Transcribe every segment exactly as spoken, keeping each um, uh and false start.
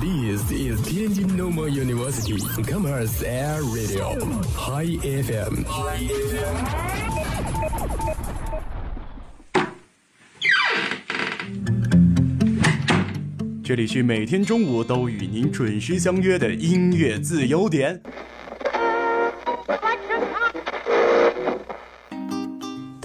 This is Tianjin Normal University Commerce Air Radio High エフエム。 这里是每天中午都与您准时相约的音乐自由点。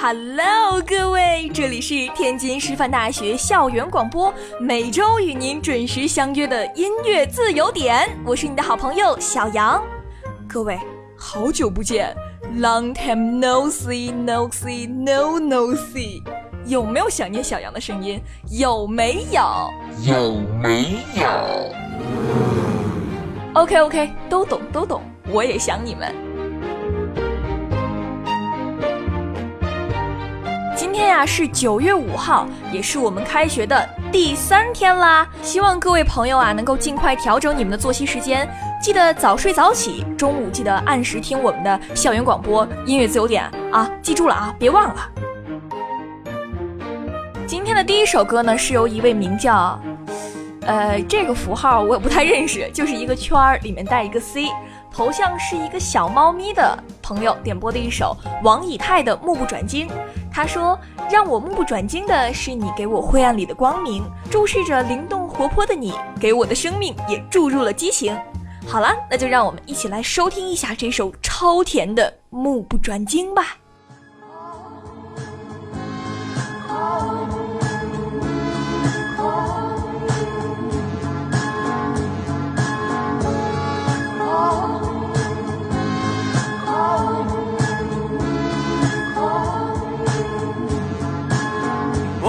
Hello， 各位，这里是天津师范大学校园广播，每周与您准时相约的音乐自由点，我是你的好朋友小杨。各位，好久不见 ，Long time no see, no see, no no see， 有没有想念小杨的声音？有没有？有没有 ？OK OK， 都懂都懂，我也想你们。今天呀、啊、是九月五号，也是我们开学的第三天啦。希望各位朋友啊能够尽快调整你们的作息时间，记得早睡早起，中午记得按时听我们的校园广播音乐自由点啊，记住了啊，别忘了。今天的第一首歌呢是由一位名叫呃这个符号我也不太认识，就是一个圈里面带一个 C， 头像是一个小猫咪的朋友点播的一首王以太的《目不转睛》。他说：“让我目不转睛的是你给我灰暗里的光明，注视着灵动活泼的你，给我的生命也注入了激情。”好了，那就让我们一起来收听一下这首超甜的《目不转睛》吧。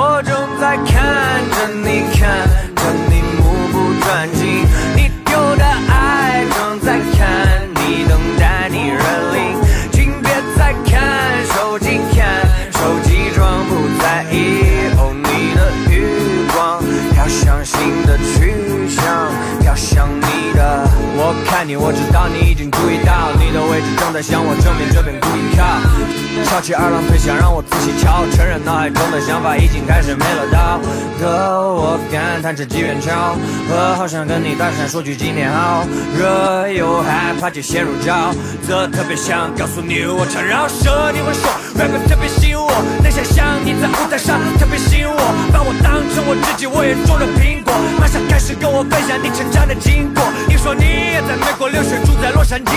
我正在看着你，看着你目不转睛，你丢的爱正在看你，等待你认领，请别再看手机，看手机装不在意。哦，你的余光飘向新的去向，飘向你的。我看你，我知道你已经注意到，你的位置正在向我正面这边故意靠。翘起二郎腿，想让我仔细瞧，承认脑海中的想法已经开始没了道。可我感叹着机缘巧合，好想跟你搭讪说句今天好。热又害怕就陷入沼泽，特别想告诉你我常饶舌，你会说 rapper 特别吸引我，能想象你在舞台上特别吸引我，把我当成我自己我眼中的苹果，马上开始跟我分享你成长的经过。你说你也在美国留学，住在洛杉矶，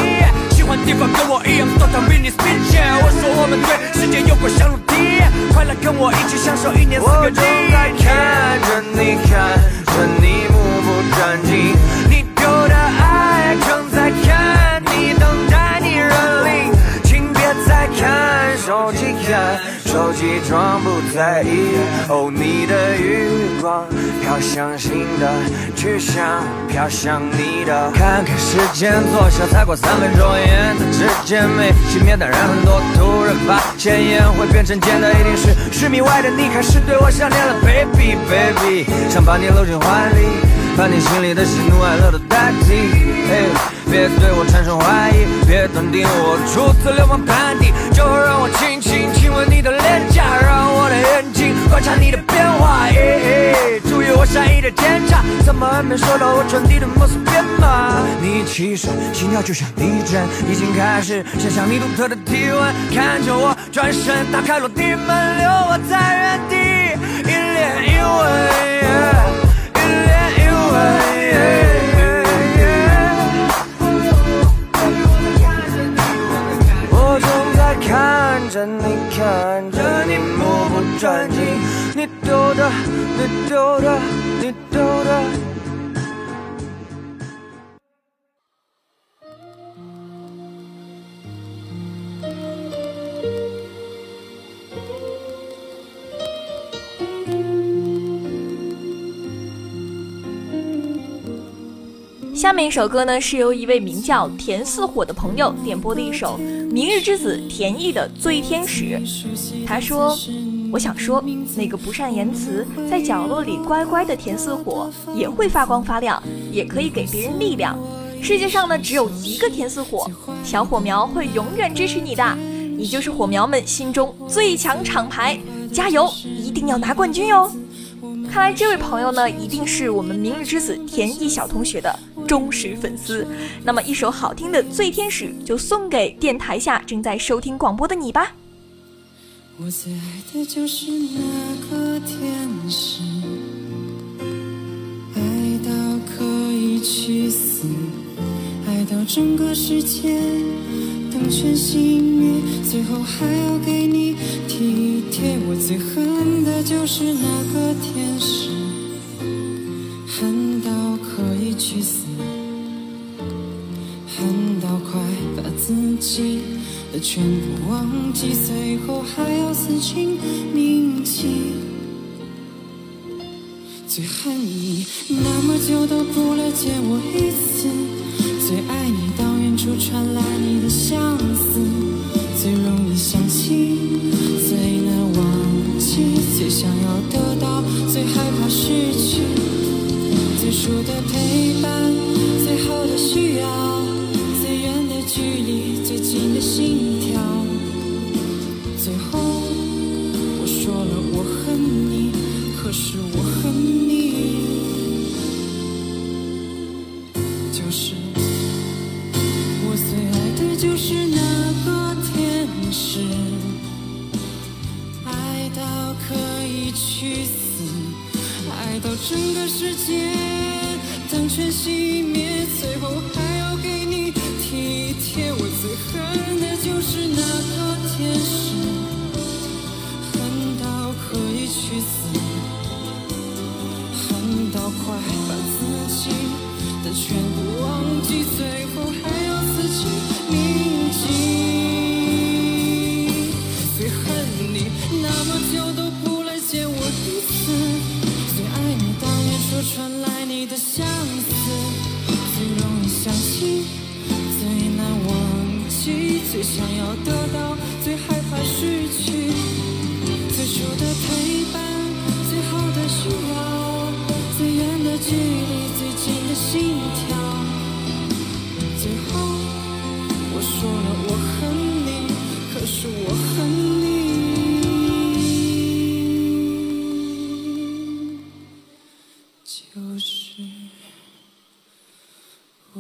喜欢地方跟我一样多趟 business bitch。 我说我们对世界有过相如敌，快来跟我一起享受一年四个季。我正在看着你，看着你目不转睛，你丢的爱正在看你，等待你认领，请别再看手机，看手机装不在意。哦，你的余光飘向新的去向，飘向你的。看看时间，坐下才过三分钟，烟在指尖没熄灭，当然很多突然发现烟会变成尖的，一定是十米外的你开始对我想念了 ，baby baby， 想把你搂进怀里，把你心里的喜怒哀乐都代替。Hey， 别对我产生怀疑，别断定我初次流亡盘底，就让我轻轻亲吻。观察你的变化，哎哎，注意我善意的检查，怎么还没收到我传递的莫斯编码？你起身，心跳就像地震，已经开始想象你独特的体温，看着我转身，打开落地门，留我在原地，一脸疑问，一脸疑问。 看着你，看着你，目不转睛。你丢的，你丢的，你丢的。下面一首歌呢，是由一位名叫田似火的朋友点播的一首。 明日之子田奕的《醉天使》，他说：“我想说，那个不善言辞，在角落里乖乖的田似火，也会发光发亮，也可以给别人力量。世界上呢，只有一个田似火，小火苗会永远支持你的。你就是火苗们心中最强厂牌，加油，一定要拿冠军哟！”看来这位朋友呢，一定是我们明日之子田奕小同学的 忠实粉丝，那么一首好听的《醉天使》就送给电台下正在收听广播的你吧。我最爱的就是那个天使，爱到可以去死，爱到整个世界灯全熄灭，最后还要给你体贴。我最恨的就是那个天使，恨到可以去死。 恨到快把自己的全部忘记，最后还要死心铭记。最恨你那么久都不了解我一次，最爱你到远处传来你的相思，最容易想起，最难忘记，最想要得到，最害怕失去，最初的陪伴，最后的需要。 距离最近的心跳，最后我说了我恨你，可是我恨你，就是我最爱的就是那个天使，爱到可以去死，爱到整个世界灯全熄灭，最后还要给你。 体贴，我最恨的就是那个天使，恨到可以去死，恨到快把自己的全部忘记，最后还要死去铭记。最恨你那么久都不来见我一次，最爱你当年说传来你的相思，最容易想起。 最想要得到，最害怕失去。最初的陪伴，最后的需要，最远的距离，最近的心跳。最后，我说了我恨你，可是我恨你，就是我。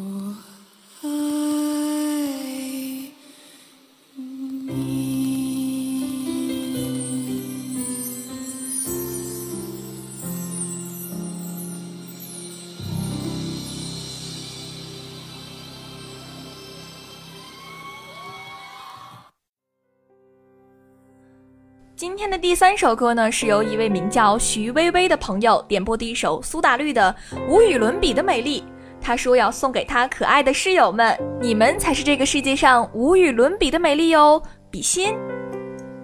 今天的第三首歌呢，是由一位名叫徐薇薇的朋友点播的一首苏打绿的《无与伦比的美丽》。他说要送给他可爱的室友们，你们才是这个世界上无与伦比的美丽哟！比心！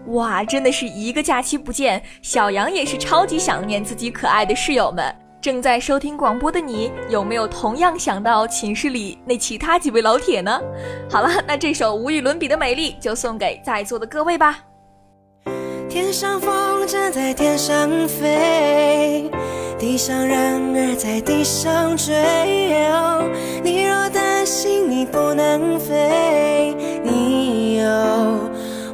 哇，真的是一个假期不见，小杨也是超级想念自己可爱的室友们。正在收听广播的你，有没有同样想到寝室里那其他几位老铁呢？好了，那这首《无与伦比的美丽》就送给在座的各位吧。 天上风筝在天上飞，地上人儿在地上追。你若担心你不能飞，你有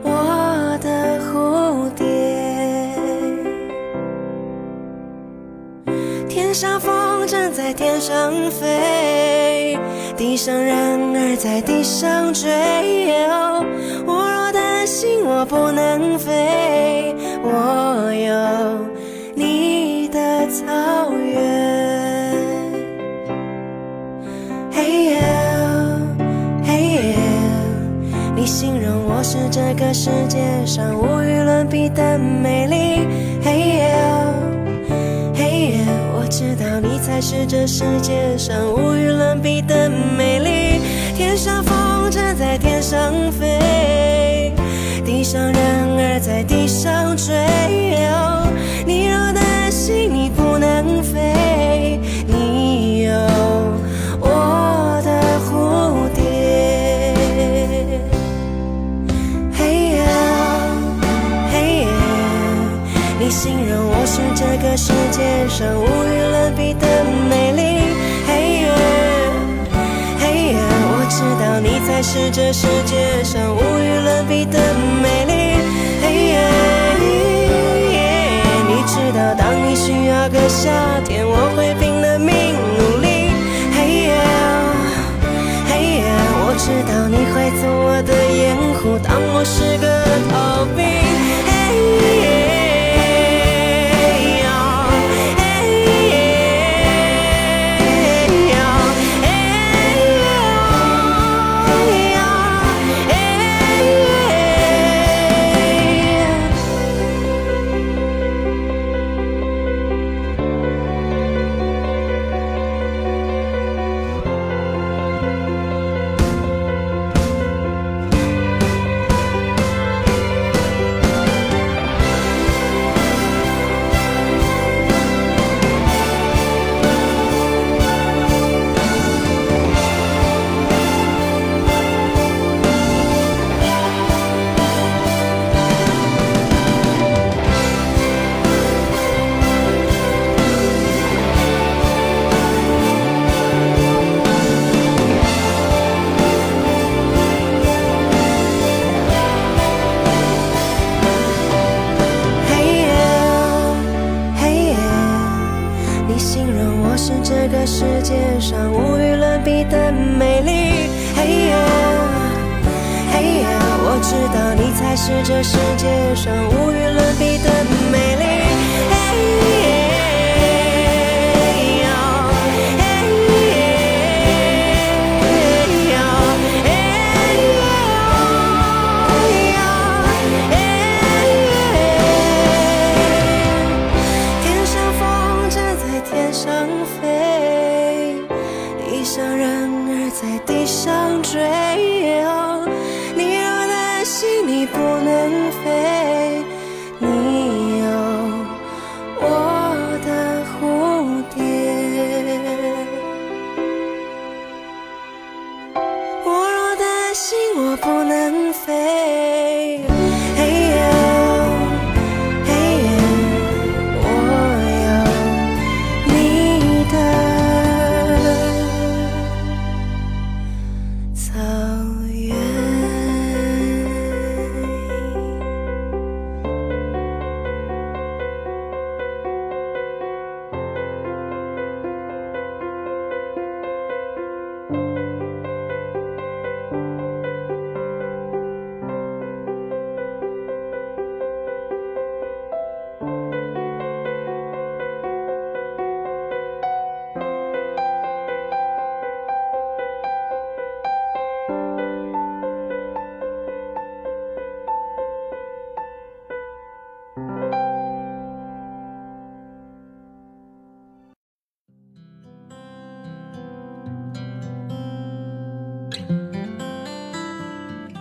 我的蝴蝶。沙风筝在天上飞，地上人儿在地上追。我若担心我不能飞，我有你的草原。嘿呦，嘿呦，你形容我是这个世界上无与伦比的美丽。嘿呦。 我知道你才是这世界上无与伦比的美丽。天上风筝在天上飞，地上人儿在地上追。你若担心你不能飞，你有我的蝴蝶。嘿呀，嘿呀，你形容我是这个世界上无。 是这世界上无与伦比的美丽。Hey yeah, yeah, 你知道，当你需要个夏天，我会拼了命努力。Hey yeah, hey yeah, 我知道你会从我的掩护当我是个逃兵。Hey yeah,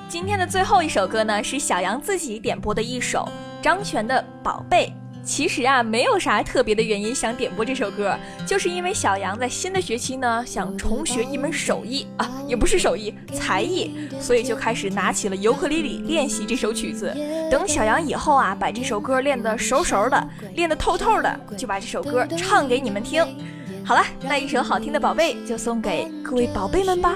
今天的最后一首歌呢，是小杨自己点播的一首张悬的《宝贝》。其实啊，没有啥特别的原因想点播这首歌，就是因为小杨在新的学期呢，想重学一门手艺啊，也不是手艺，才艺，所以就开始拿起了尤克里里练习这首曲子。等小杨以后啊，把这首歌练得熟熟的，练得透透的，就把这首歌唱给你们听。好了，那一首好听的《宝贝》就送给各位宝贝们吧。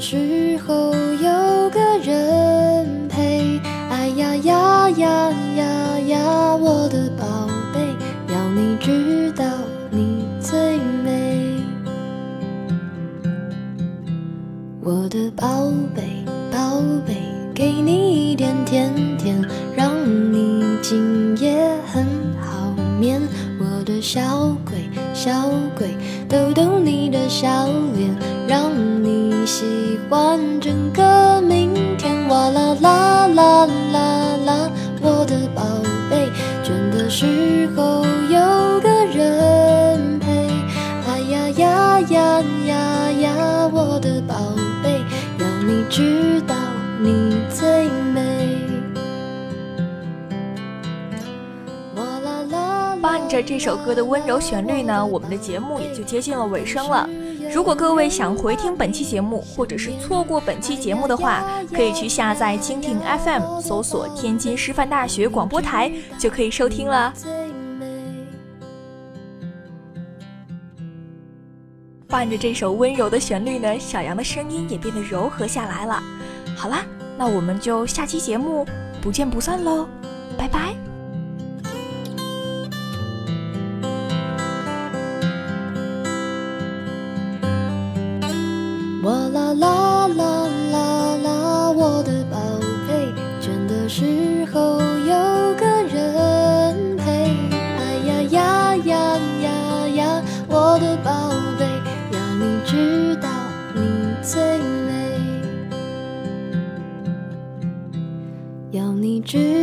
时候有个人陪，哎呀呀呀呀。啊，我的宝贝，要你知道你最美。我的宝贝，宝贝，给你一点甜甜，让你今夜很好眠。我的小鬼，小鬼，逗逗你的小脸，让你喜欢整个明天。哇啦啦啦啦啦，我的宝贝，倦的时候有个人陪。哎呀呀呀呀呀，我的宝贝，要你知道你最美。伴着这首歌的温柔旋律呢，我们的节目也就接近了尾声了。如果各位想回听本期节目，或者是错过本期节目的话，可以去下载蜻蜓 F M， 搜索天津师范大学广播台，就可以收听了。伴着这首温柔的旋律呢，小羊的声音也变得柔和下来了。好啦，那我们就下期节目不见不散喽，拜拜。哇啦啦啦啦啦，我的宝贝，倦的时候有个人陪。哎呀呀呀呀呀，我的宝贝，要你知道你最美，要你知道。